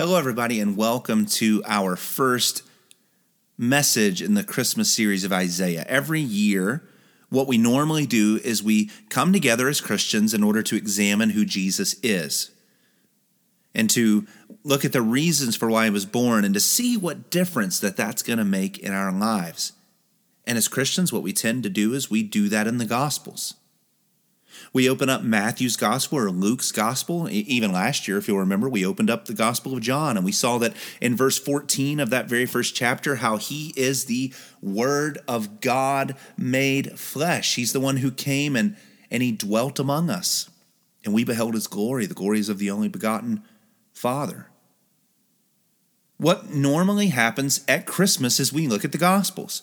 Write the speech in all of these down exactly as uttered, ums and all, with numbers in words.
Hello, everybody, and welcome to our first message in the Christmas series of Isaiah. Every year, what we normally do is we come together as Christians in order to examine who Jesus is and to look at the reasons for why he was born and to see what difference that that's going to make in our lives. And as Christians, what we tend to do is we do that in the Gospels. We open up Matthew's gospel or Luke's gospel. Even last year, if you'll remember, we opened up the gospel of John, and we saw that in verse fourteen of that very first chapter, how he is the Word of God made flesh. He's the one who came and, and he dwelt among us, and we beheld his glory, the glories of the only begotten Father. What normally happens at Christmas is we look at the gospels.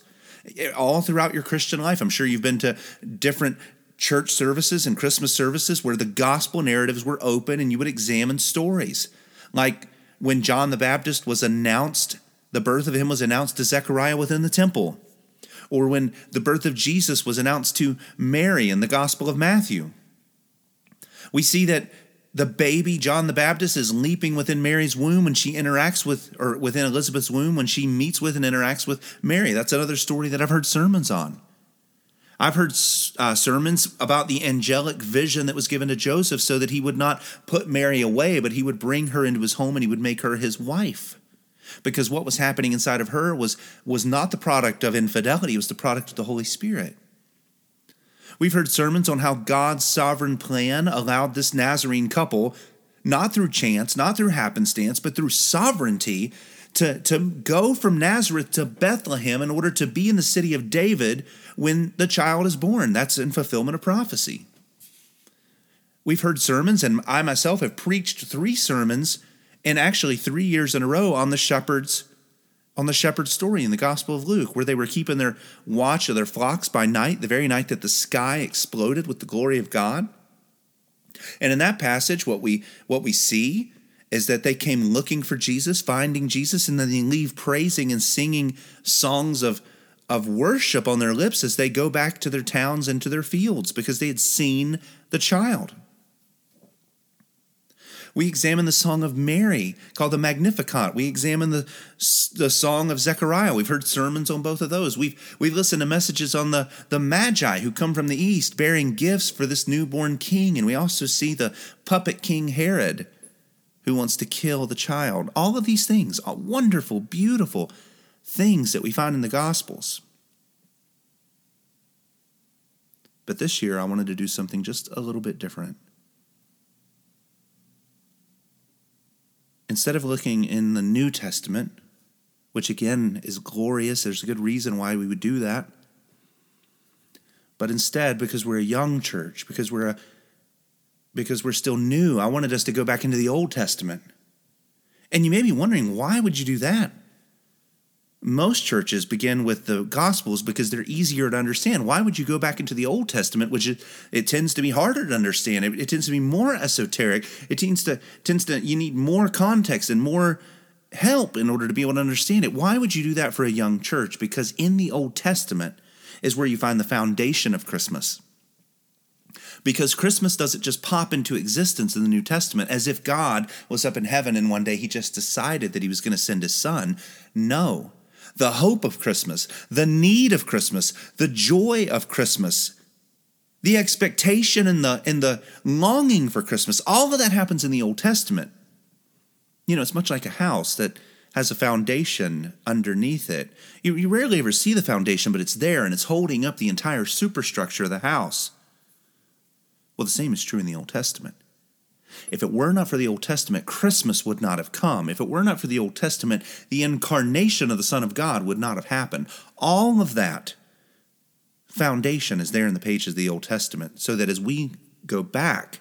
All throughout your Christian life, I'm sure you've been to different church services and Christmas services where the gospel narratives were open and you would examine stories. Like when John the Baptist was announced, the birth of him was announced to Zechariah within the temple. Or when the birth of Jesus was announced to Mary in the Gospel of Matthew. We see that the baby John the Baptist is leaping within Mary's womb when she interacts with, or within Elizabeth's womb when she meets with and interacts with Mary. That's another story that I've heard sermons on. I've heard uh, sermons about the angelic vision that was given to Joseph so that he would not put Mary away, but he would bring her into his home and he would make her his wife. Because what was happening inside of her was, was not the product of infidelity, it was the product of the Holy Spirit. We've heard sermons on how God's sovereign plan allowed this Nazarene couple, not through chance, not through happenstance, but through sovereignty, To, to go from Nazareth to Bethlehem in order to be in the city of David when the child is born. That's in fulfillment of prophecy. We've heard sermons, and I myself have preached three sermons, and actually three years in a row on the shepherds, on the shepherd's story in the Gospel of Luke, where they were keeping their watch of their flocks by night, the very night that the sky exploded with the glory of God. And in that passage, what we what we see is that they came looking for Jesus, finding Jesus, and then they leave praising and singing songs of, of worship on their lips as they go back to their towns and to their fields because they had seen the child. We examine the song of Mary called the Magnificat. We examine the the song of Zechariah. We've heard sermons on both of those. We've, we've listened to messages on the, the Magi who come from the east bearing gifts for this newborn king. And we also see the puppet king Herod, who wants to kill the child. All of these things are wonderful, beautiful things that we find in the Gospels. But this year, I wanted to do something just a little bit different. Instead of looking in the New Testament, which again is glorious, there's a good reason why we would do that. But instead, because we're a young church, because we're a because we're still new, I wanted us to go back into the Old Testament. And you may be wondering, why would you do that? Most churches begin with the Gospels because they're easier to understand. Why would you go back into the Old Testament, which it, it tends to be harder to understand? It, it tends to be more esoteric. It tends to, tends to, you need more context and more help in order to be able to understand it. Why would you do that for a young church? Because in the Old Testament is where you find the foundation of Christmas. Because Christmas doesn't just pop into existence in the New Testament as if God was up in heaven and one day he just decided that he was going to send his son. No. The hope of Christmas, the need of Christmas, the joy of Christmas, the expectation and the, and the longing for Christmas, all of that happens in the Old Testament. You know, it's much like a house that has a foundation underneath it. You, you rarely ever see the foundation, but it's there and it's holding up the entire superstructure of the house. Well, the same is true in the Old Testament. If it were not for the Old Testament, Christmas would not have come. If it were not for the Old Testament, the incarnation of the Son of God would not have happened. All of that foundation is there in the pages of the Old Testament, so that as we go back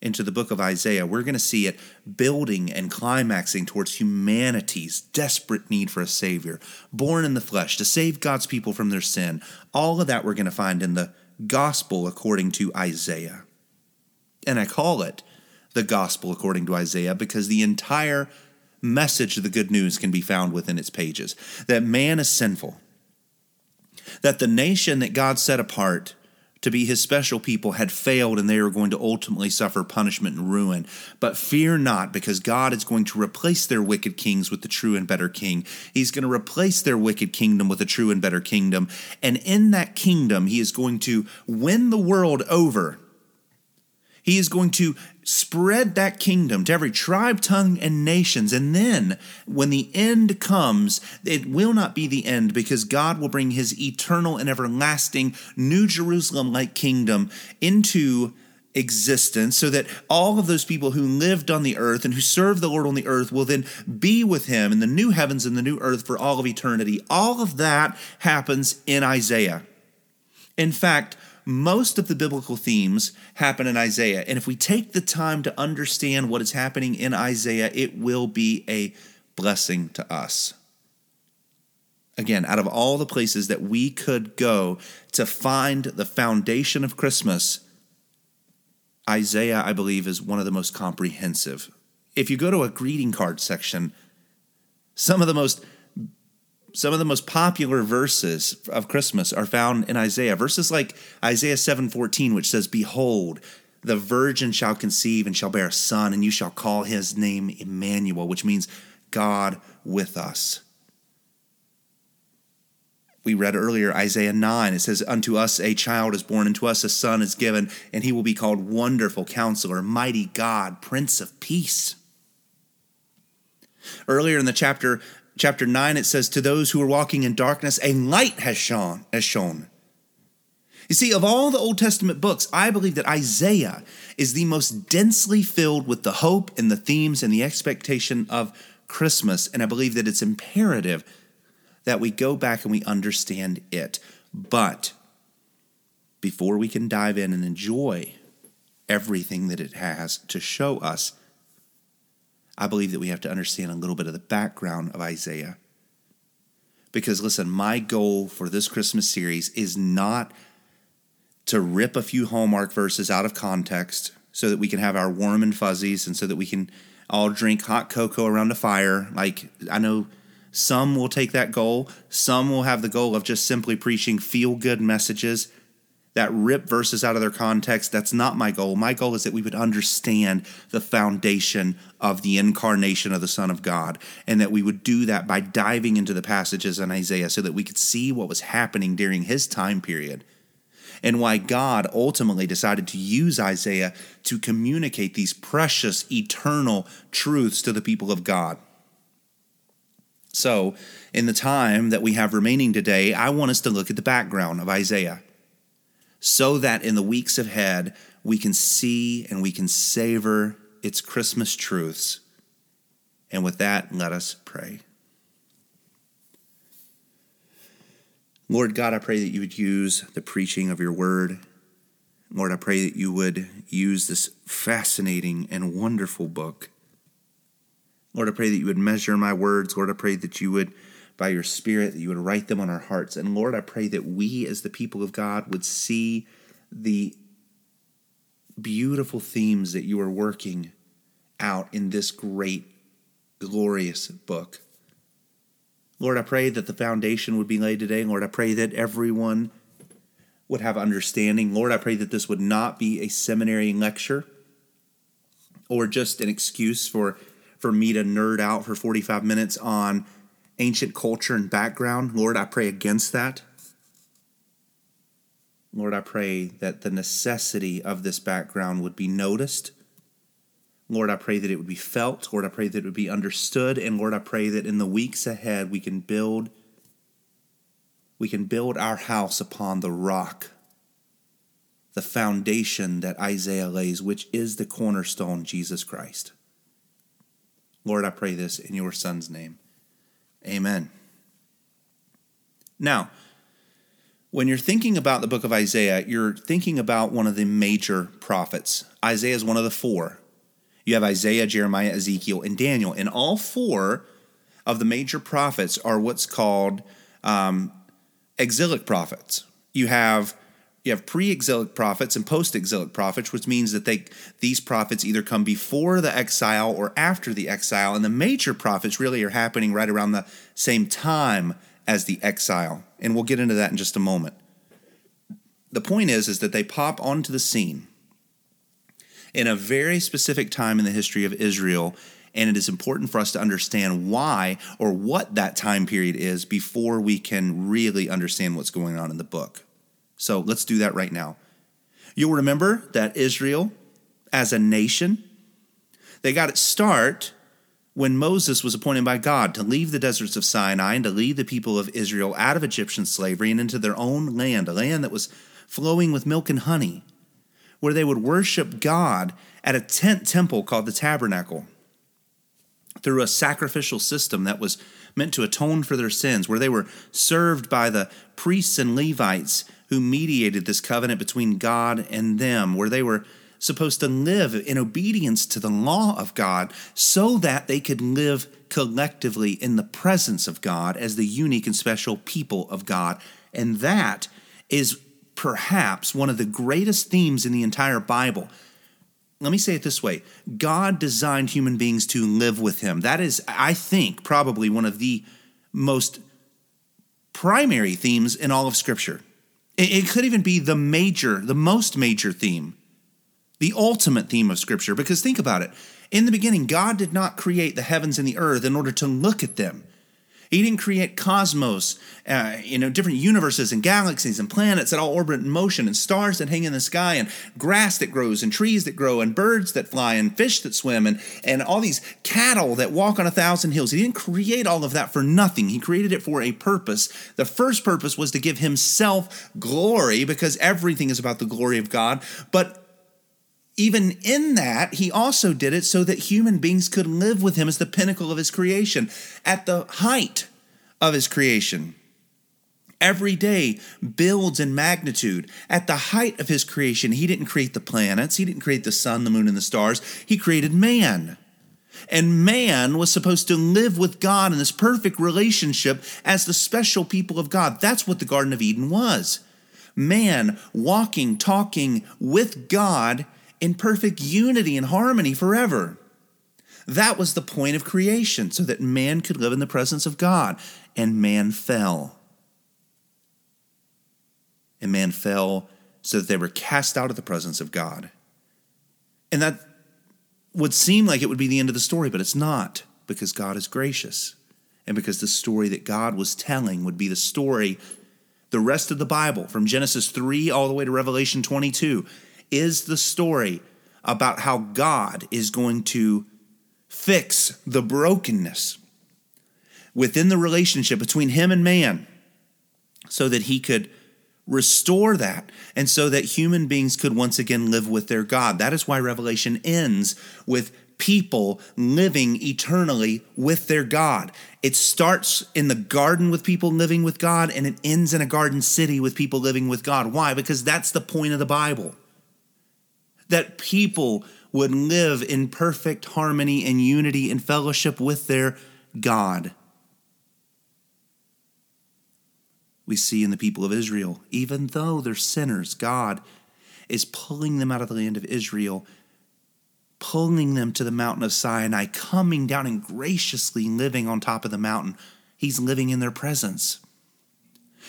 into the book of Isaiah, we're going to see it building and climaxing towards humanity's desperate need for a Savior, born in the flesh to save God's people from their sin. All of that we're going to find in the Gospel according to Isaiah. And I call it the Gospel according to Isaiah because the entire message of the good news can be found within its pages. That man is sinful. That the nation that God set apart to be his special people had failed, and they are going to ultimately suffer punishment and ruin. But fear not, because God is going to replace their wicked kings with the true and better king. He's going to replace their wicked kingdom with a true and better kingdom. And in that kingdom, he is going to win the world over. He is going to spread that kingdom to every tribe, tongue, and nations. And then when the end comes, it will not be the end, because God will bring his eternal and everlasting New Jerusalem-like kingdom into existence, so that all of those people who lived on the earth and who served the Lord on the earth will then be with him in the new heavens and the new earth for all of eternity. All of that happens in Isaiah. In fact, most of the biblical themes happen in Isaiah, and if we take the time to understand what is happening in Isaiah, it will be a blessing to us. Again, out of all the places that we could go to find the foundation of Christmas, Isaiah, I believe, is one of the most comprehensive. If you go to a greeting card section, some of the most Some of the most popular verses of Christmas are found in Isaiah. Verses like Isaiah seven fourteen, which says, "Behold, the virgin shall conceive and shall bear a son, and you shall call his name Emmanuel," which means God with us. We read earlier Isaiah nine. It says, "Unto us a child is born, and to us a son is given, and he will be called Wonderful Counselor, Mighty God, Prince of Peace." Earlier in the chapter, Chapter nine, it says, "To those who are walking in darkness, a light has shone, has shone." You see, of all the Old Testament books, I believe that Isaiah is the most densely filled with the hope and the themes and the expectation of Christmas. And I believe that it's imperative that we go back and we understand it. But before we can dive in and enjoy everything that it has to show us, I believe that we have to understand a little bit of the background of Isaiah. Because listen, my goal for this Christmas series is not to rip a few Hallmark verses out of context so that we can have our warm and fuzzies and so that we can all drink hot cocoa around a fire. Like, I know some will take that goal. Some will have the goal of just simply preaching feel-good messages that rip verses out of their context. That's not my goal. My goal is that we would understand the foundation of the incarnation of the Son of God, and that we would do that by diving into the passages in Isaiah so that we could see what was happening during his time period and why God ultimately decided to use Isaiah to communicate these precious, eternal truths to the people of God. So, in the time that we have remaining today, I want us to look at the background of Isaiah, so that in the weeks ahead, we can see and we can savor its Christmas truths. And with that, let us pray. Lord God, I pray that you would use the preaching of your word. Lord, I pray that you would use this fascinating and wonderful book. Lord, I pray that you would measure my words. Lord, I pray that you would, by your Spirit, that you would write them on our hearts. And Lord, I pray that we as the people of God would see the beautiful themes that you are working out in this great, glorious book. Lord, I pray that the foundation would be laid today. Lord, I pray that everyone would have understanding. Lord, I pray that this would not be a seminary lecture or just an excuse for, for me to nerd out for forty-five minutes on ancient culture and background. Lord, I pray against that. Lord, I pray that the necessity of this background would be noticed. Lord, I pray that it would be felt. Lord, I pray that it would be understood. And Lord, I pray that in the weeks ahead, we can build, we can build our house upon the rock, the foundation that Isaiah lays, which is the cornerstone, Jesus Christ. Lord, I pray this in your Son's name. Amen. Now, when you're thinking about the book of Isaiah, you're thinking about one of the major prophets. Isaiah is one of the four. You have Isaiah, Jeremiah, Ezekiel, and Daniel. And all four of the major prophets are what's called um, exilic prophets. You have you have pre-exilic prophets and post-exilic prophets, which means that they these prophets either come before the exile or after the exile, and the major prophets really are happening right around the same time as the exile. And we'll get into that in just a moment. the point is, is that they pop onto the scene in a very specific time in the history of Israel, and it is important for us to understand why or what that time period is before we can really understand what's going on in the book. So let's do that right now. You'll remember that Israel, as a nation, they got its start when Moses was appointed by God to leave the deserts of Sinai and to lead the people of Israel out of Egyptian slavery and into their own land, a land that was flowing with milk and honey, where they would worship God at a tent temple called the Tabernacle, through a sacrificial system that was meant to atone for their sins, where they were served by the priests and Levites who mediated this covenant between God and them, where they were supposed to live in obedience to the law of God so that they could live collectively in the presence of God as the unique and special people of God. And that is perhaps one of the greatest themes in the entire Bible. Let me say it this way. God designed human beings to live with him. That is, I think, probably one of the most primary themes in all of Scripture. It could even be the major, the most major theme, the ultimate theme of Scripture. Because think about it. In the beginning, God did not create the heavens and the earth in order to look at them. He didn't create cosmos, uh, you know, different universes and galaxies and planets that all orbit in motion and stars that hang in the sky and grass that grows and trees that grow and birds that fly and fish that swim and, and all these cattle that walk on a thousand hills. He didn't create all of that for nothing. He created it for a purpose. The first purpose was to give himself glory, because everything is about the glory of God. But even in that, he also did it so that human beings could live with him as the pinnacle of his creation, at the height of his creation. Every day builds in magnitude. At the height of his creation, he didn't create the planets. He didn't create the sun, the moon, and the stars. He created man. And man was supposed to live with God in this perfect relationship as the special people of God. That's what the Garden of Eden was. Man walking, talking with God in perfect unity and harmony forever. That was the point of creation, so that man could live in the presence of God. And man fell. And man fell so that they were cast out of the presence of God. And that would seem like it would be the end of the story, but it's not, because God is gracious, and because the story that God was telling would be the story the rest of the Bible, from Genesis three all the way to Revelation twenty-two, is the story about how God is going to fix the brokenness within the relationship between him and man, so that he could restore that, and so that human beings could once again live with their God. That is why Revelation ends with people living eternally with their God. It starts in the garden with people living with God, and it ends in a garden city with people living with God. Why? Because that's the point of the Bible. That people would live in perfect harmony and unity and fellowship with their God. We see in the people of Israel, even though they're sinners, God is pulling them out of the land of Israel, pulling them to the mountain of Sinai, coming down and graciously living on top of the mountain. He's living in their presence.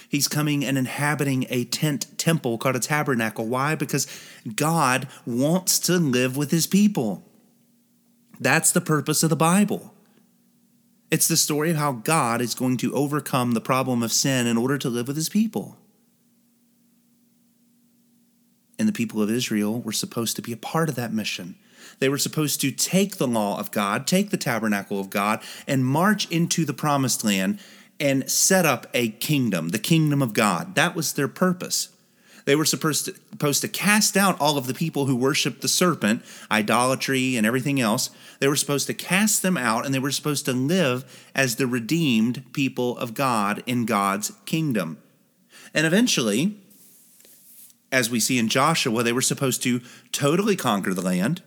He's coming and inhabiting a tent temple called a tabernacle. Why? Because God wants to live with his people. That's the purpose of the Bible. It's the story of how God is going to overcome the problem of sin in order to live with his people. And the people of Israel were supposed to be a part of that mission. They were supposed to take the law of God, take the tabernacle of God, and march into the promised land and set up a kingdom, the kingdom of God. That was their purpose. They were supposed to, supposed to cast out all of the people who worshiped the serpent, idolatry and everything else. They were supposed to cast them out, and they were supposed to live as the redeemed people of God in God's kingdom. And eventually, as we see in Joshua, they were supposed to totally conquer the land.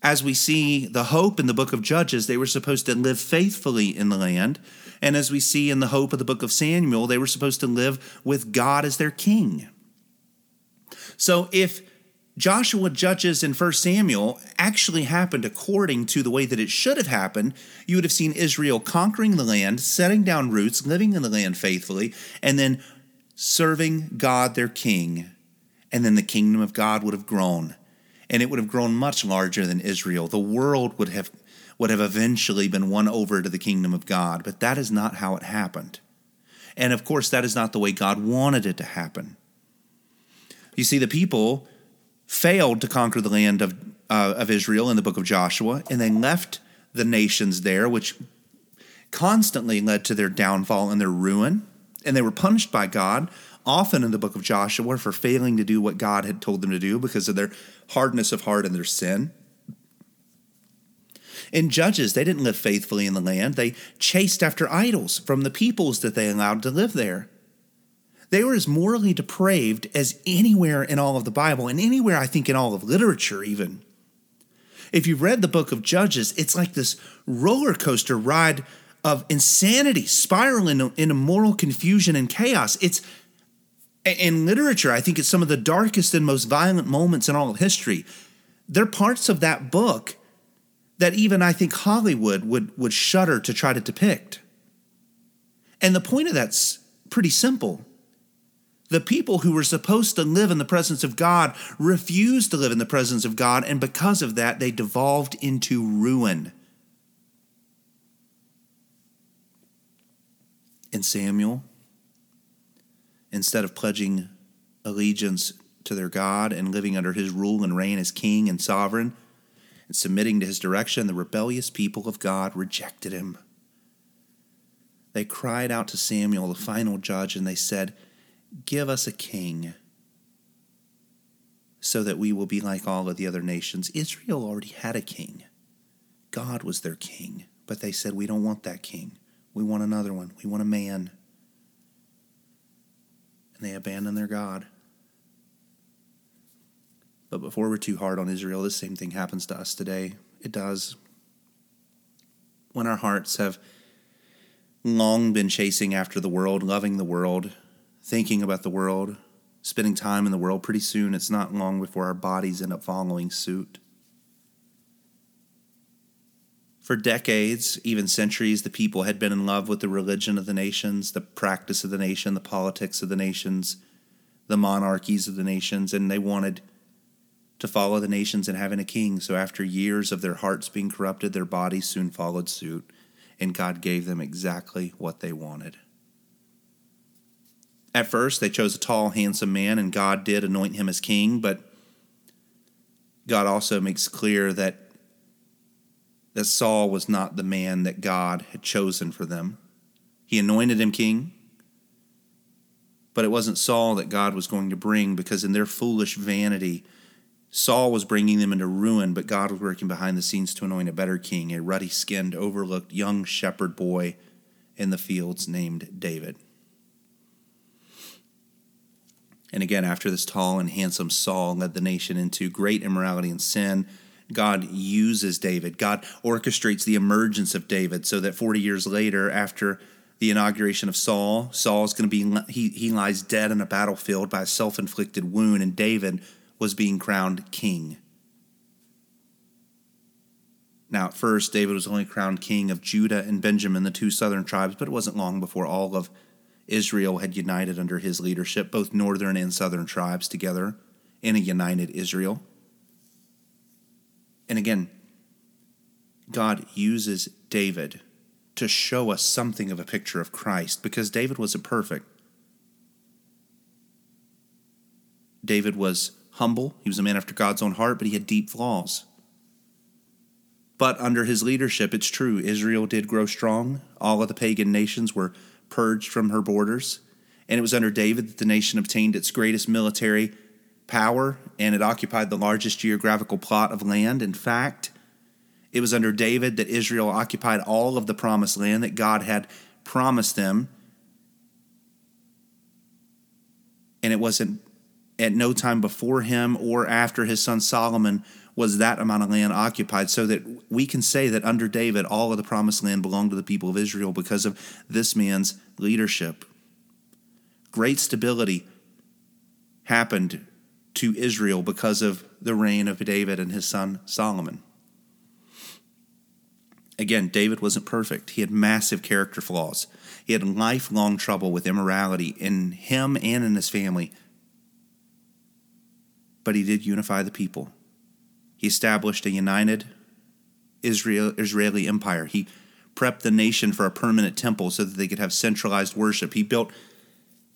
As we see the hope in the book of Judges, they were supposed to live faithfully in the land. And as we see in the hope of the book of Samuel, they were supposed to live with God as their king. So if Joshua, Judges, and First Samuel actually happened according to the way that it should have happened, you would have seen Israel conquering the land, setting down roots, living in the land faithfully, and then serving God, their king, and then the kingdom of God would have grown, and it would have grown much larger than Israel. The world would have would have eventually been won over to the kingdom of God, but that is not how it happened. And of course, that is not the way God wanted it to happen. You see, the people failed to conquer the land of, uh, of Israel in the book of Joshua, and they left the nations there, which constantly led to their downfall and their ruin, and they were punished by God, often in the book of Joshua, for failing to do what God had told them to do because of their hardness of heart and their sin. In Judges, they didn't live faithfully in the land. They chased after idols from the peoples that they allowed to live there. They were as morally depraved as anywhere in all of the Bible, and anywhere, I think, in all of literature even. If you've read the book of Judges, it's like this roller coaster ride of insanity, spiral into, into moral confusion and chaos. It's in literature, I think it's some of the darkest and most violent moments in all of history. There are parts of that book that even I think Hollywood would, would shudder to try to depict. And the point of that's pretty simple. The people who were supposed to live in the presence of God refused to live in the presence of God, and because of that, they devolved into ruin. And Samuel, instead of pledging allegiance to their God and living under his rule and reign as king and sovereign and submitting to his direction, the rebellious people of God rejected him. They cried out to Samuel, the final judge, and they said, "Give us a king so that we will be like all of the other nations." Israel already had a king. God was their king, but they said, "We don't want that king. We want another one. We want a man." And they abandoned their God. But before we're too hard on Israel, this same thing happens to us today. It does. When our hearts have long been chasing after the world, loving the world, thinking about the world, spending time in the world, pretty soon it's not long before our bodies end up following suit. For decades, even centuries, the people had been in love with the religion of the nations, the practice of the nation, the politics of the nations, the monarchies of the nations, and they wanted to follow the nations in having a king. So after years of their hearts being corrupted, their bodies soon followed suit, and God gave them exactly what they wanted. At first, they chose a tall, handsome man, and God did anoint him as king, but God also makes clear that that Saul was not the man that God had chosen for them. He anointed him king, but it wasn't Saul that God was going to bring, because in their foolish vanity, Saul was bringing them into ruin, but God was working behind the scenes to anoint a better king, a ruddy-skinned, overlooked young shepherd boy in the fields named David. And again, after this tall and handsome Saul led the nation into great immorality and sin, God uses David. God orchestrates the emergence of David so that forty years later, after the inauguration of Saul, Saul's going to be, he, he lies dead on a battlefield by a self-inflicted wound, and David was being crowned king. Now, at first, David was only crowned king of Judah and Benjamin, the two southern tribes, but it wasn't long before all of Israel had united under his leadership, both northern and southern tribes together in a united Israel. And again, God uses David to show us something of a picture of Christ, because David wasn't perfect. David was humble. He was a man after God's own heart, but he had deep flaws. But under his leadership, it's true, Israel did grow strong. All of the pagan nations were purged from her borders, and it was under David that the nation obtained its greatest military power, and it occupied the largest geographical plot of land. In fact, it was under David that Israel occupied all of the promised land that God had promised them, and it wasn't at no time before him or after his son Solomon was that amount of land occupied, so that we can say that under David, all of the promised land belonged to the people of Israel because of this man's leadership. Great stability happened to Israel because of the reign of David and his son Solomon. Again, David wasn't perfect. He had massive character flaws. He had lifelong trouble with immorality in him and in his family. but he did unify the people. He established a united Israel, Israeli empire. He prepped the nation for a permanent temple so that they could have centralized worship. He built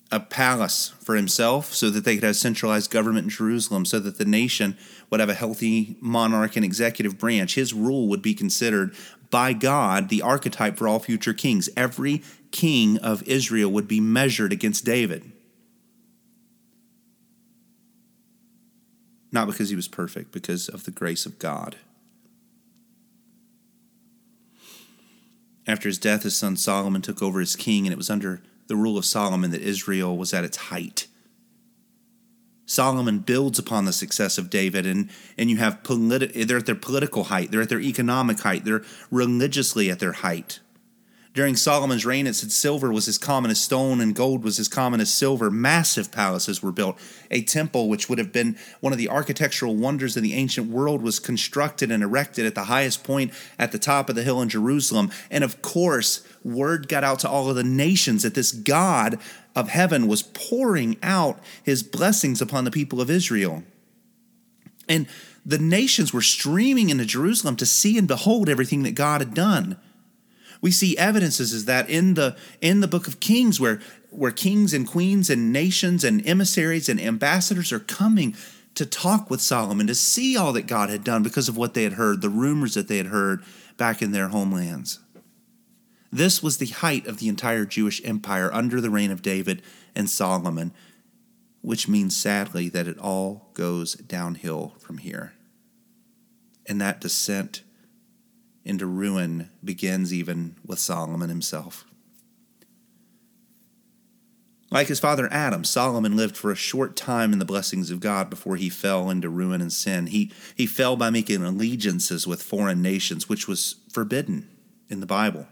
a palace for himself so that they could have centralized government in Jerusalem, so that the nation would have a healthy monarch and executive branch. His rule would be considered by God the archetype for all future kings. Every king of Israel would be measured against David. Not because he was perfect, because of the grace of God. After his death, his son Solomon took over as king, and it was under the rule of Solomon that Israel was at its height. Solomon builds upon the success of David, and, and you have politi- they're at their political height, they're at their economic height, they're religiously at their height. During Solomon's reign, it said silver was as common as stone and gold was as common as silver. Massive palaces were built. A temple, which would have been one of the architectural wonders of the ancient world, was constructed and erected at the highest point at the top of the hill in Jerusalem. And of course, word got out to all of the nations that this God of heaven was pouring out his blessings upon the people of Israel. And the nations were streaming into Jerusalem to see and behold everything that God had done. We see evidences is that in the in the book of Kings, where, where kings and queens and nations and emissaries and ambassadors are coming to talk with Solomon, to see all that God had done because of what they had heard, the rumors that they had heard back in their homelands. This was the height of the entire Jewish empire under the reign of David and Solomon, which means sadly that it all goes downhill from here. And that descent into ruin begins even with Solomon himself. Like his father Adam, Solomon lived for a short time in the blessings of God before he fell into ruin and sin. He, he fell by making allegiances with foreign nations, which was forbidden in the Bible.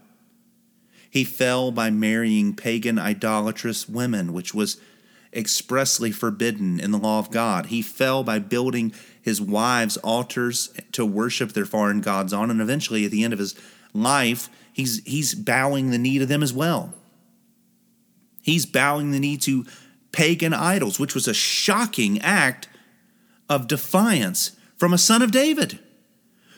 He fell by marrying pagan, idolatrous women, which was expressly forbidden in the law of God. He fell by building his wives' altars to worship their foreign gods on, and eventually at the end of his life, he's he's bowing the knee to them as well. He's bowing the knee to pagan idols, which was a shocking act of defiance from a son of David,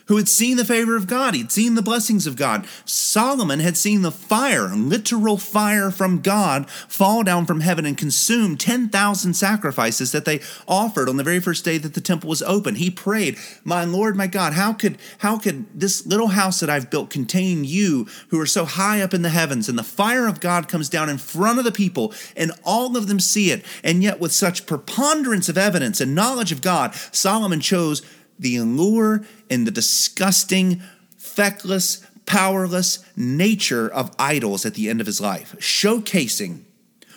who had seen the favor of God. He'd seen the blessings of God. Solomon had seen the fire, literal fire from God, fall down from heaven and consume ten thousand sacrifices that they offered on the very first day that the temple was open. He prayed, "My Lord, my God, how could, how could this little house that I've built contain you who are so high up in the heavens?" And the fire of God comes down in front of the people, and all of them see it. And yet with such preponderance of evidence and knowledge of God, Solomon chose the allure and the disgusting, feckless, powerless nature of idols at the end of his life, showcasing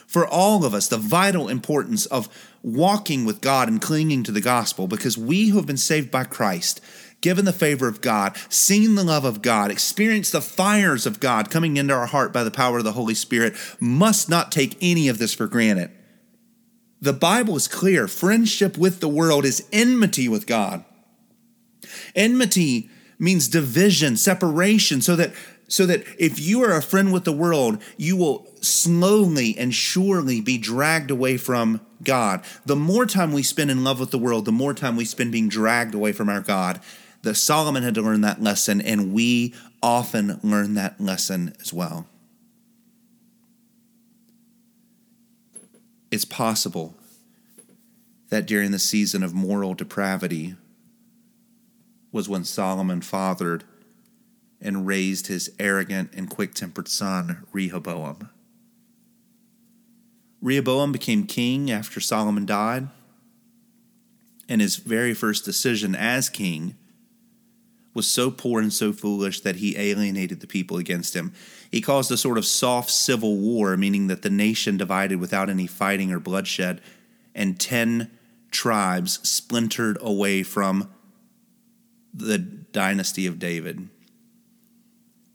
for all of us the vital importance of walking with God and clinging to the gospel, because we who have been saved by Christ, given the favor of God, seen the love of God, experienced the fires of God coming into our heart by the power of the Holy Spirit, must not take any of this for granted. The Bible is clear. Friendship with the world is enmity with God. Enmity means division, separation, so that so that if you are a friend with the world, you will slowly and surely be dragged away from God. The more time we spend in love with the world, the more time we spend being dragged away from our God. The Solomon had to learn that lesson, and we often learn that lesson as well. It's possible that during the season of moral depravity was when Solomon fathered and raised his arrogant and quick-tempered son, Rehoboam. Rehoboam became king after Solomon died, and his very first decision as king was so poor and so foolish that he alienated the people against him. He caused a sort of soft civil war, meaning that the nation divided without any fighting or bloodshed, and ten tribes splintered away from the dynasty of David.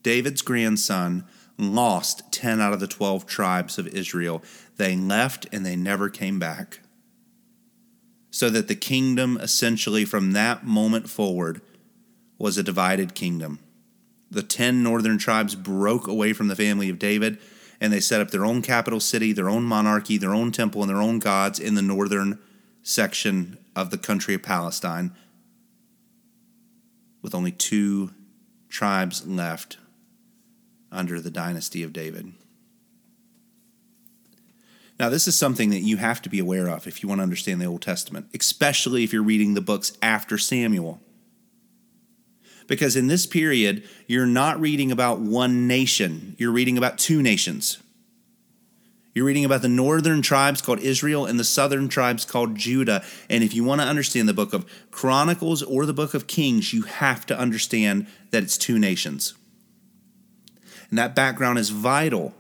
David's grandson lost ten out of the twelve tribes of Israel. They left and they never came back. So that the kingdom essentially from that moment forward was a divided kingdom. The ten northern tribes broke away from the family of David, and they set up their own capital city, their own monarchy, their own temple, and their own gods in the northern section of the country of Palestine, with only two tribes left under the dynasty of David. Now, this is something that you have to be aware of if you want to understand the Old Testament, especially if you're reading the books after Samuel. Because in this period, you're not reading about one nation. You're reading about two nations. You're reading about the northern tribes called Israel and the southern tribes called Judah. And if you want to understand the book of Chronicles or the book of Kings, you have to understand that it's two nations. And that background is vital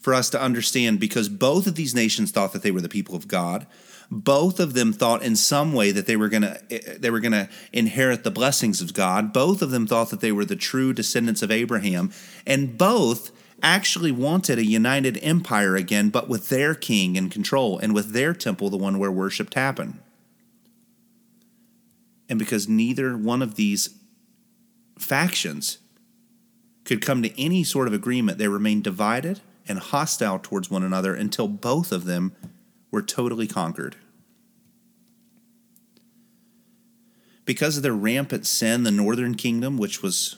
for us to understand, because both of these nations thought that they were the people of God. Both of them thought in some way that they were going to they were going to inherit the blessings of God. Both of them thought that they were the true descendants of Abraham, and both actually wanted a united empire again, but with their king in control and with their temple, the one where worship happened. And because neither one of these factions could come to any sort of agreement, they remained divided and hostile towards one another until both of them were totally conquered. Because of their rampant sin, the northern kingdom, which was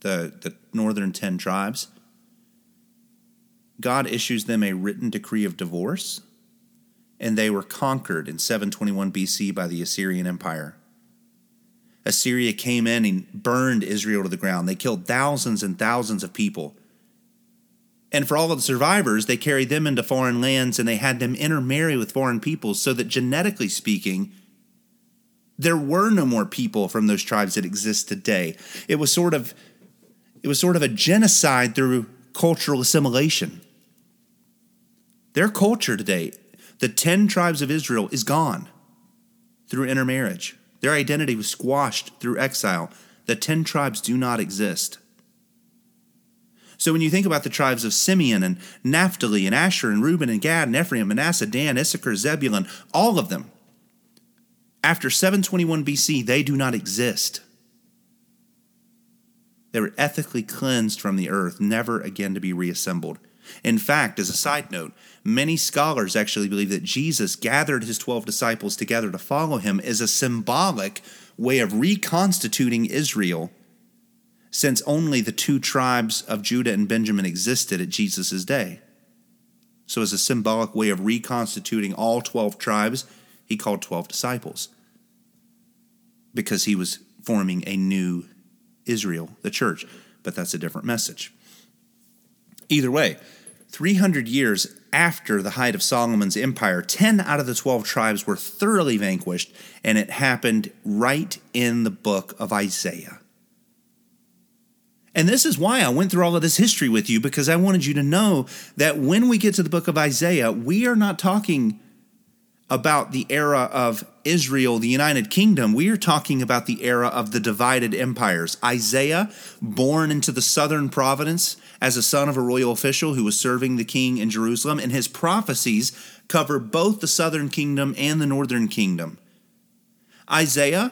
the, the northern ten tribes, God issues them a written decree of divorce, and they were conquered in seven twenty-one B C by the Assyrian Empire. Assyria came in and burned Israel to the ground. They killed thousands and thousands of people. And for all of the survivors, they carried them into foreign lands, and they had them intermarry with foreign peoples, so that genetically speaking, there were no more people from those tribes that exist today. It was sort of, it was sort of a genocide through cultural assimilation. Their culture today, the ten tribes of Israel, is gone through intermarriage. Their identity was squashed through exile. The ten tribes do not exist. So when you think about the tribes of Simeon and Naphtali and Asher and Reuben and Gad and Ephraim, Manasseh, Dan, Issachar, Zebulun, all of them, after seven twenty-one B C, they do not exist. They were ethically cleansed from the earth, never again to be reassembled. In fact, as a side note, many scholars actually believe that Jesus gathered his twelve disciples together to follow him as a symbolic way of reconstituting Israel, since only the two tribes of Judah and Benjamin existed at Jesus' day. So as a symbolic way of reconstituting all twelve tribes, he called twelve disciples, because he was forming a new Israel, the church. But that's a different message. Either way, three hundred years after the height of Solomon's empire, ten out of the twelve tribes were thoroughly vanquished, and it happened right in the book of Isaiah. And this is why I went through all of this history with you, because I wanted you to know that when we get to the book of Isaiah, we are not talking about the era of Israel, the United Kingdom. We are talking about the era of the divided empires. Isaiah, born into the southern province as a son of a royal official who was serving the king in Jerusalem, and his prophecies cover both the southern kingdom and the northern kingdom. Isaiah,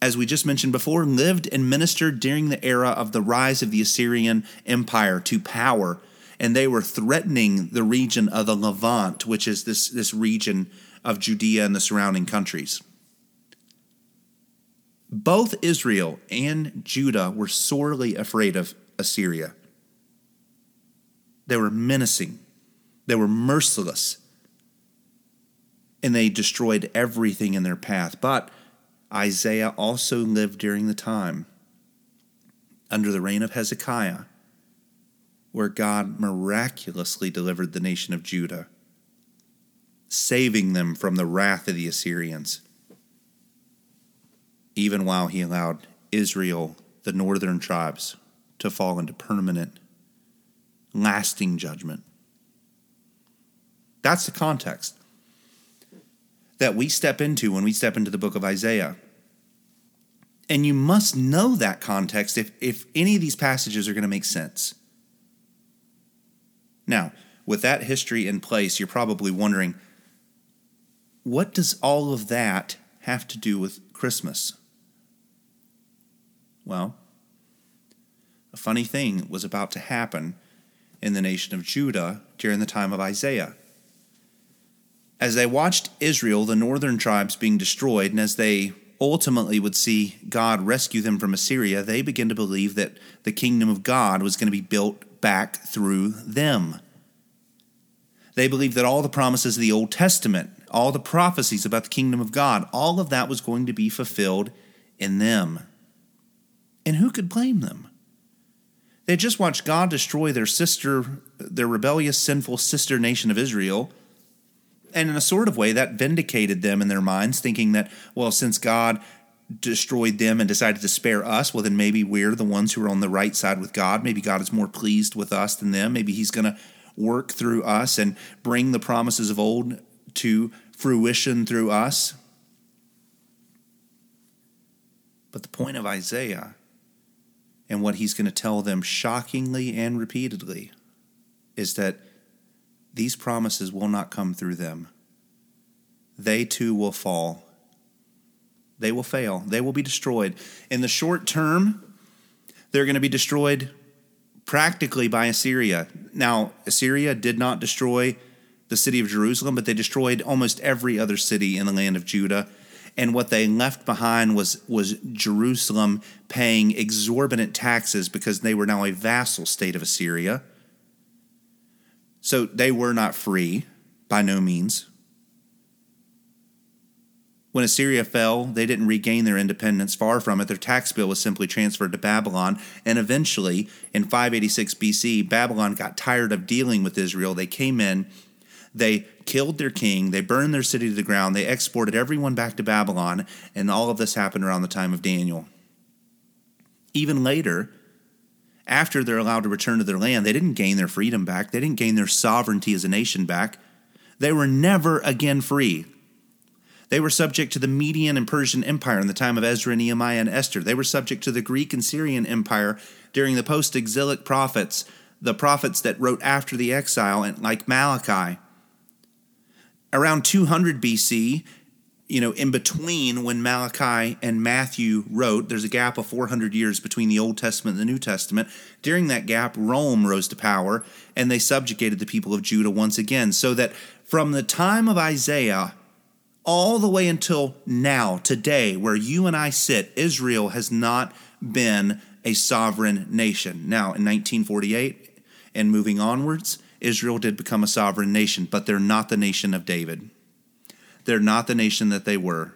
as we just mentioned before, lived and ministered during the era of the rise of the Assyrian Empire to power, and they were threatening the region of the Levant, which is this, this region of Judea and the surrounding countries. Both Israel and Judah were sorely afraid of Assyria. They were menacing. They were merciless. And they destroyed everything in their path. But Isaiah also lived during the time under the reign of Hezekiah, where God miraculously delivered the nation of Judah, saving them from the wrath of the Assyrians, even while he allowed Israel, the northern tribes, to fall into permanent, lasting judgment. That's the context that we step into when we step into the book of Isaiah. And you must know that context if, if any of these passages are going to make sense. Now, with that history in place, you're probably wondering, what does all of that have to do with Christmas? Well, a funny thing was about to happen in the nation of Judah during the time of Isaiah. As they watched Israel, the northern tribes, being destroyed, and as they ultimately would see God rescue them from Assyria, they began to believe that the kingdom of God was going to be built back through them. They believed that all the promises of the Old Testament, all the prophecies about the kingdom of God, all of that was going to be fulfilled in them. And who could blame them? They had just watched God destroy their sister, their rebellious, sinful sister nation of Israel. And in a sort of way, that vindicated them in their minds, thinking that, well, since God destroyed them and decided to spare us, well, then maybe we're the ones who are on the right side with God. Maybe God is more pleased with us than them. Maybe he's going to work through us and bring the promises of old to fruition through us. But the point of Isaiah and what he's going to tell them shockingly and repeatedly is that these promises will not come through them. They too will fall. They will fail. They will be destroyed. In the short term, they're going to be destroyed practically by Assyria. Now, Assyria did not destroy the city of Jerusalem, but they destroyed almost every other city in the land of Judah. And what they left behind was, was Jerusalem paying exorbitant taxes because they were now a vassal state of Assyria. So they were not free, by no means. When Assyria fell, they didn't regain their independence. Far from it, their tax bill was simply transferred to Babylon. And eventually, in five eighty-six B C, Babylon got tired of dealing with Israel. They came in, they killed their king, they burned their city to the ground, they exported everyone back to Babylon, and all of this happened around the time of Daniel. Even later, after they're allowed to return to their land, they didn't gain their freedom back. They didn't gain their sovereignty as a nation back. They were never again free. They were subject to the Median and Persian Empire in the time of Ezra, Nehemiah, and Esther. They were subject to the Greek and Syrian Empire during the post-exilic prophets, the prophets that wrote after the exile, and like Malachi. Around two hundred B C, you know, in between when Malachi and Matthew wrote, there's a gap of four hundred years between the Old Testament and the New Testament. During that gap, Rome rose to power, and they subjugated the people of Judah once again, so that from the time of Isaiah all the way until now, today, where you and I sit, Israel has not been a sovereign nation. Now, in nineteen forty-eight and moving onwards, Israel did become a sovereign nation, but they're not the nation of David. They're not the nation that they were.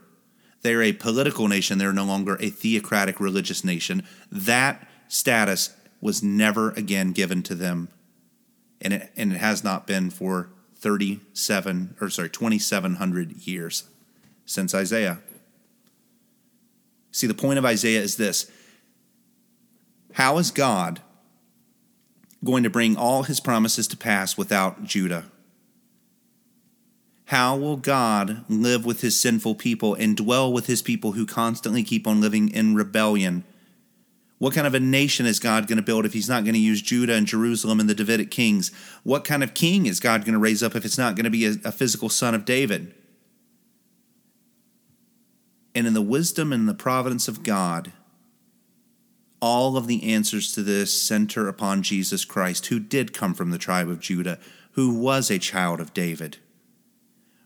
They're a political nation. They're no longer a theocratic religious nation. That status was never again given to them, and it, and it has not been for thirty-seven or sorry, twenty-seven hundred years since Isaiah. See, the point of Isaiah is this: how is God going to bring all his promises to pass without Judah? How will God live with his sinful people and dwell with his people who constantly keep on living in rebellion? What kind of a nation is God going to build if he's not going to use Judah and Jerusalem and the Davidic kings? What kind of king is God going to raise up if it's not going to be a, a physical son of David? And in the wisdom and the providence of God, all of the answers to this center upon Jesus Christ, who did come from the tribe of Judah, who was a child of David.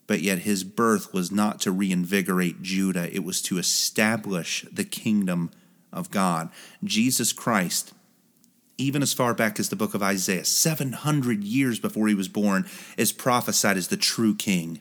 But yet his birth was not to reinvigorate Judah. It was to establish the kingdom of God. Jesus Christ, even as far back as the book of Isaiah, seven hundred years before he was born, is prophesied as the true king.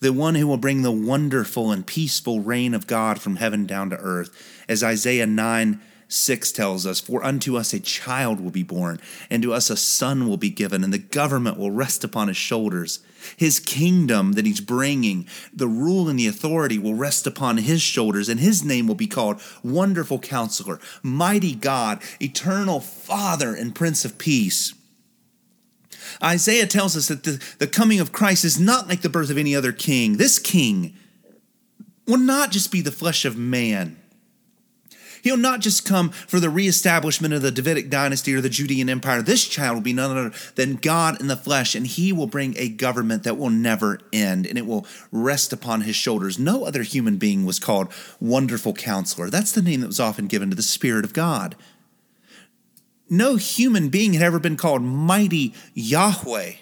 The one who will bring the wonderful and peaceful reign of God from heaven down to earth. As Isaiah nine six tells us, "For unto us a child will be born, and to us a son will be given, and the government will rest upon his shoulders. His kingdom that he's bringing, the rule and the authority will rest upon his shoulders, and his name will be called Wonderful Counselor, Mighty God, Eternal Father, and Prince of Peace." Isaiah tells us that the, the coming of Christ is not like the birth of any other king. This king will not just be the flesh of man. He'll not just come for the reestablishment of the Davidic dynasty or the Judean Empire. This child will be none other than God in the flesh, and he will bring a government that will never end, and it will rest upon his shoulders. No other human being was called Wonderful Counselor. That's the name that was often given to the Spirit of God. No human being had ever been called Mighty Yahweh.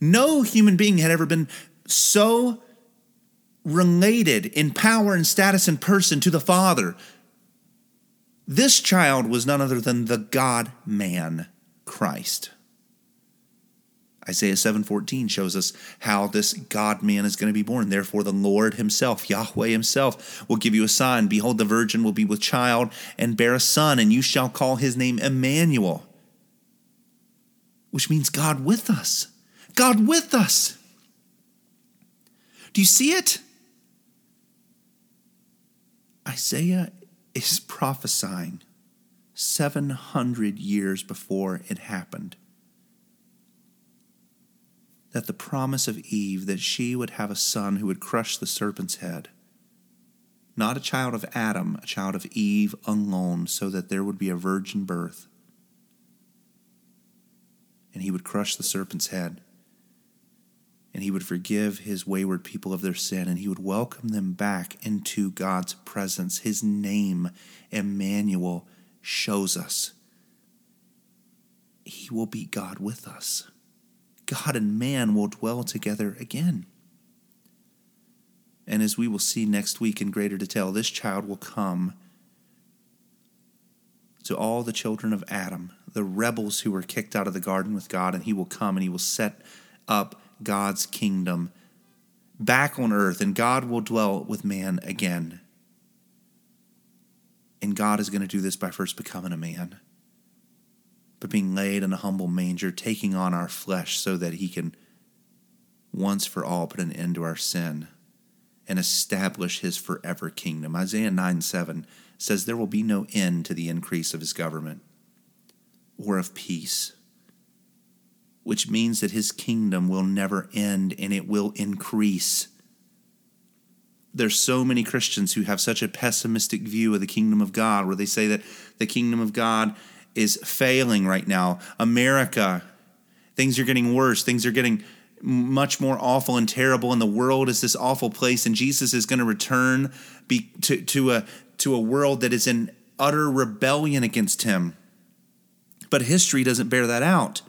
No human being had ever been so related in power and status and person to the Father. This child was none other than the God-man, Christ. Isaiah seven fourteen shows us how this God-man is going to be born. Therefore, the Lord himself, Yahweh himself, will give you a sign. Behold, the virgin will be with child and bear a son, and you shall call his name Emmanuel, which means God with us. God with us. Do you see it? Isaiah is prophesying seven hundred years before it happened that the promise of Eve that she would have a son who would crush the serpent's head, not a child of Adam, a child of Eve alone, so that there would be a virgin birth. And he would crush the serpent's head, and he would forgive his wayward people of their sin, and he would welcome them back into God's presence. His name, Emmanuel, shows us he will be God with us. God and man will dwell together again. And as we will see next week in greater detail, this child will come to all the children of Adam, the rebels who were kicked out of the garden with God, and he will come and he will set up God's kingdom back on earth, and God will dwell with man again. And God is going to do this by first becoming a man, but being laid in a humble manger, taking on our flesh so that he can once for all put an end to our sin and establish his forever kingdom. Isaiah nine seven says there will be no end to the increase of his government or of peace, which means that his kingdom will never end and it will increase. There's so many Christians who have such a pessimistic view of the kingdom of God, where they say that the kingdom of God is failing right now. America, things are getting worse. Things are getting much more awful and terrible, and the world is this awful place, and Jesus is going to return be, to, to, a, to a world that is in utter rebellion against him. But history doesn't bear that out.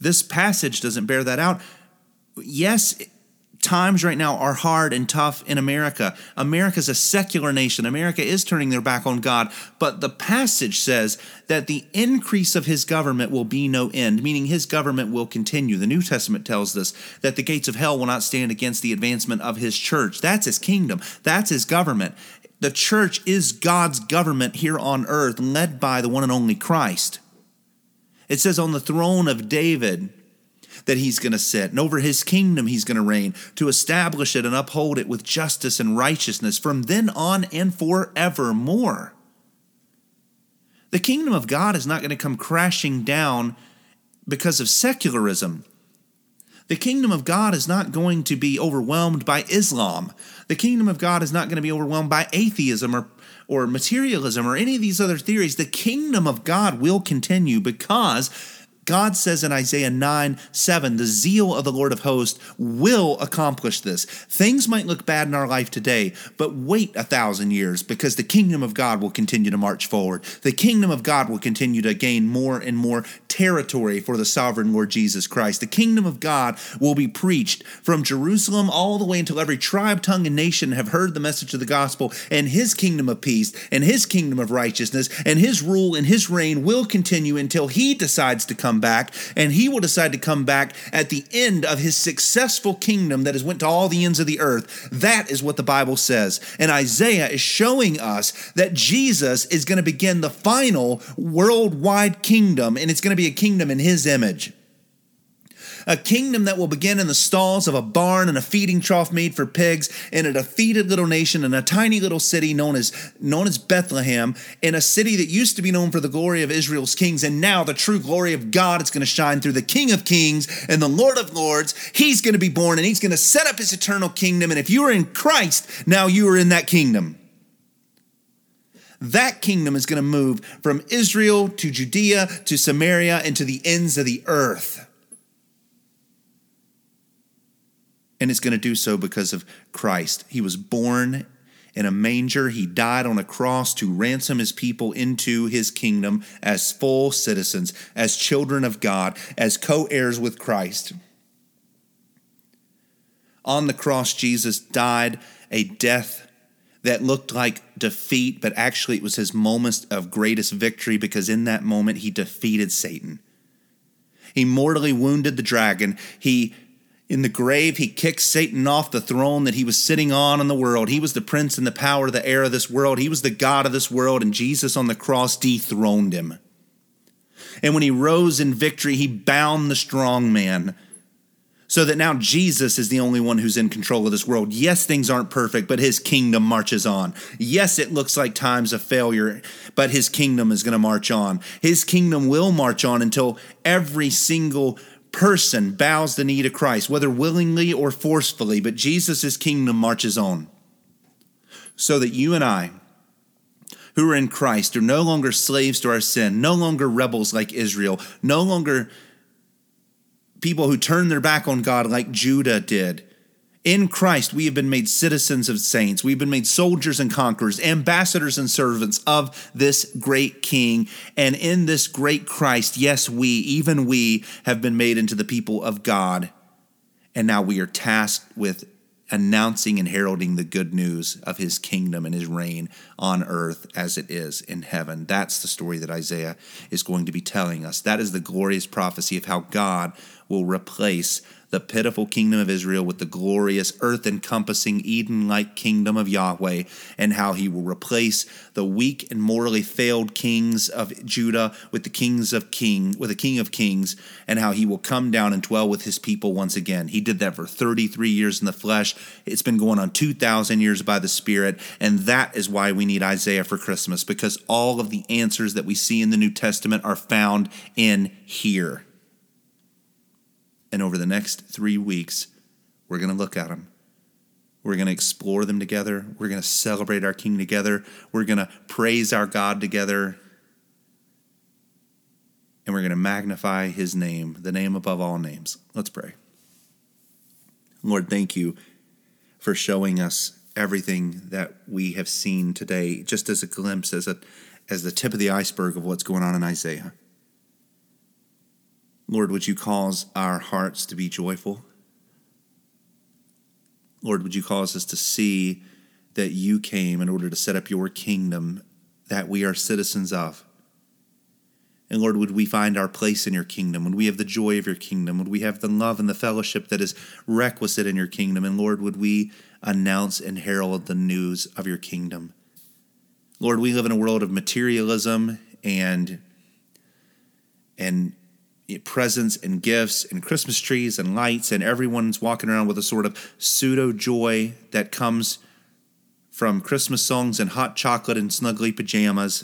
This passage doesn't bear that out. Yes, times right now are hard and tough in America. America's a secular nation. America is turning their back on God. But the passage says that the increase of his government will be no end, meaning his government will continue. The New Testament tells us that the gates of hell will not stand against the advancement of his church. That's his kingdom. That's his government. The church is God's government here on earth, led by the one and only Christ. It says on the throne of David that he's going to sit, and over his kingdom he's going to reign, to establish it and uphold it with justice and righteousness from then on and forevermore. The kingdom of God is not going to come crashing down because of secularism. The kingdom of God is not going to be overwhelmed by Islam. The kingdom of God is not going to be overwhelmed by atheism or, or materialism or any of these other theories. The kingdom of God will continue because God says in Isaiah nine seven, the zeal of the Lord of hosts will accomplish this. Things might look bad in our life today, but wait a thousand years, because the kingdom of God will continue to march forward. The kingdom of God will continue to gain more and more territory for the sovereign Lord Jesus Christ. The kingdom of God will be preached from Jerusalem all the way until every tribe, tongue, and nation have heard the message of the gospel, and his kingdom of peace and his kingdom of righteousness and his rule and his reign will continue until he decides to come back, and he will decide to come back at the end of his successful kingdom that has went to all the ends of the earth. That is what the Bible says. And Isaiah is showing us that Jesus is going to begin the final worldwide kingdom, and it's going to be a kingdom in his image. A kingdom that will begin in the stalls of a barn and a feeding trough made for pigs in a defeated little nation in a tiny little city known as known as Bethlehem, in a city that used to be known for the glory of Israel's kings, and now the true glory of God is going to shine through the King of Kings and the Lord of Lords. He's going to be born, and he's going to set up his eternal kingdom, and if you are in Christ, now you are in that kingdom. That kingdom is going to move from Israel to Judea to Samaria and to the ends of the earth. And it's going to do so because of Christ. He was born in a manger. He died on a cross to ransom his people into his kingdom as full citizens, as children of God, as co-heirs with Christ. On the cross, Jesus died a death that looked like defeat, but actually it was his moment of greatest victory, because in that moment he defeated Satan. He mortally wounded the dragon. He, in the grave, he kicked Satan off the throne that he was sitting on in the world. He was the prince and the power of the air of this world. He was the God of this world, and Jesus on the cross dethroned him. And when he rose in victory, he bound the strong man, so that now Jesus is the only one who's in control of this world. Yes, things aren't perfect, but his kingdom marches on. Yes, it looks like times of failure, but his kingdom is going to march on. His kingdom will march on until every single person bows the knee to Christ, whether willingly or forcefully, but Jesus' kingdom marches on. So that you and I, who are in Christ, are no longer slaves to our sin, no longer rebels like Israel, no longer people who turn their back on God like Judah did. In Christ, we have been made citizens of saints. We've been made soldiers and conquerors, ambassadors and servants of this great King. And in this great Christ, yes, we, even we, have been made into the people of God. And now we are tasked with announcing and heralding the good news of his kingdom and his reign on earth as it is in heaven. That's the story that Isaiah is going to be telling us. That is the glorious prophecy of how God will replace the pitiful kingdom of Israel with the glorious, earth-encompassing, Eden-like kingdom of Yahweh, and how he will replace the weak and morally failed kings of Judah with the kings of king, with the King of Kings, and how he will come down and dwell with his people once again. He did that for thirty-three years in the flesh. It's been going on two thousand years by the Spirit, and that is why we need Isaiah for Christmas, because all of the answers that we see in the New Testament are found in here. And over the next three weeks, we're going to look at them. We're going to explore them together. We're going to celebrate our King together. We're going to praise our God together. And we're going to magnify his name, the name above all names. Let's pray. Lord, thank you for showing us everything that we have seen today, just as a glimpse, as a, as the tip of the iceberg of what's going on in Isaiah. Lord, would you cause our hearts to be joyful? Lord, would you cause us to see that you came in order to set up your kingdom that we are citizens of? And Lord, would we find our place in your kingdom? Would we have the joy of your kingdom? Would we have the love and the fellowship that is requisite in your kingdom? And Lord, would we announce and herald the news of your kingdom? Lord, we live in a world of materialism and and. presents and gifts and Christmas trees and lights, and everyone's walking around with a sort of pseudo joy that comes from Christmas songs and hot chocolate and snuggly pajamas.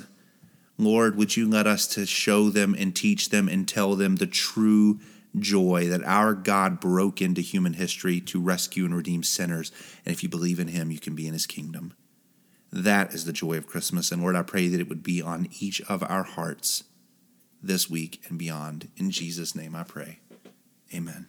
Lord, would you let us to show them and teach them and tell them the true joy that our God broke into human history to rescue and redeem sinners. And if you believe in him, you can be in his kingdom. That is the joy of Christmas. And Lord, I pray that it would be on each of our hearts this week and beyond. In Jesus' name I pray. Amen.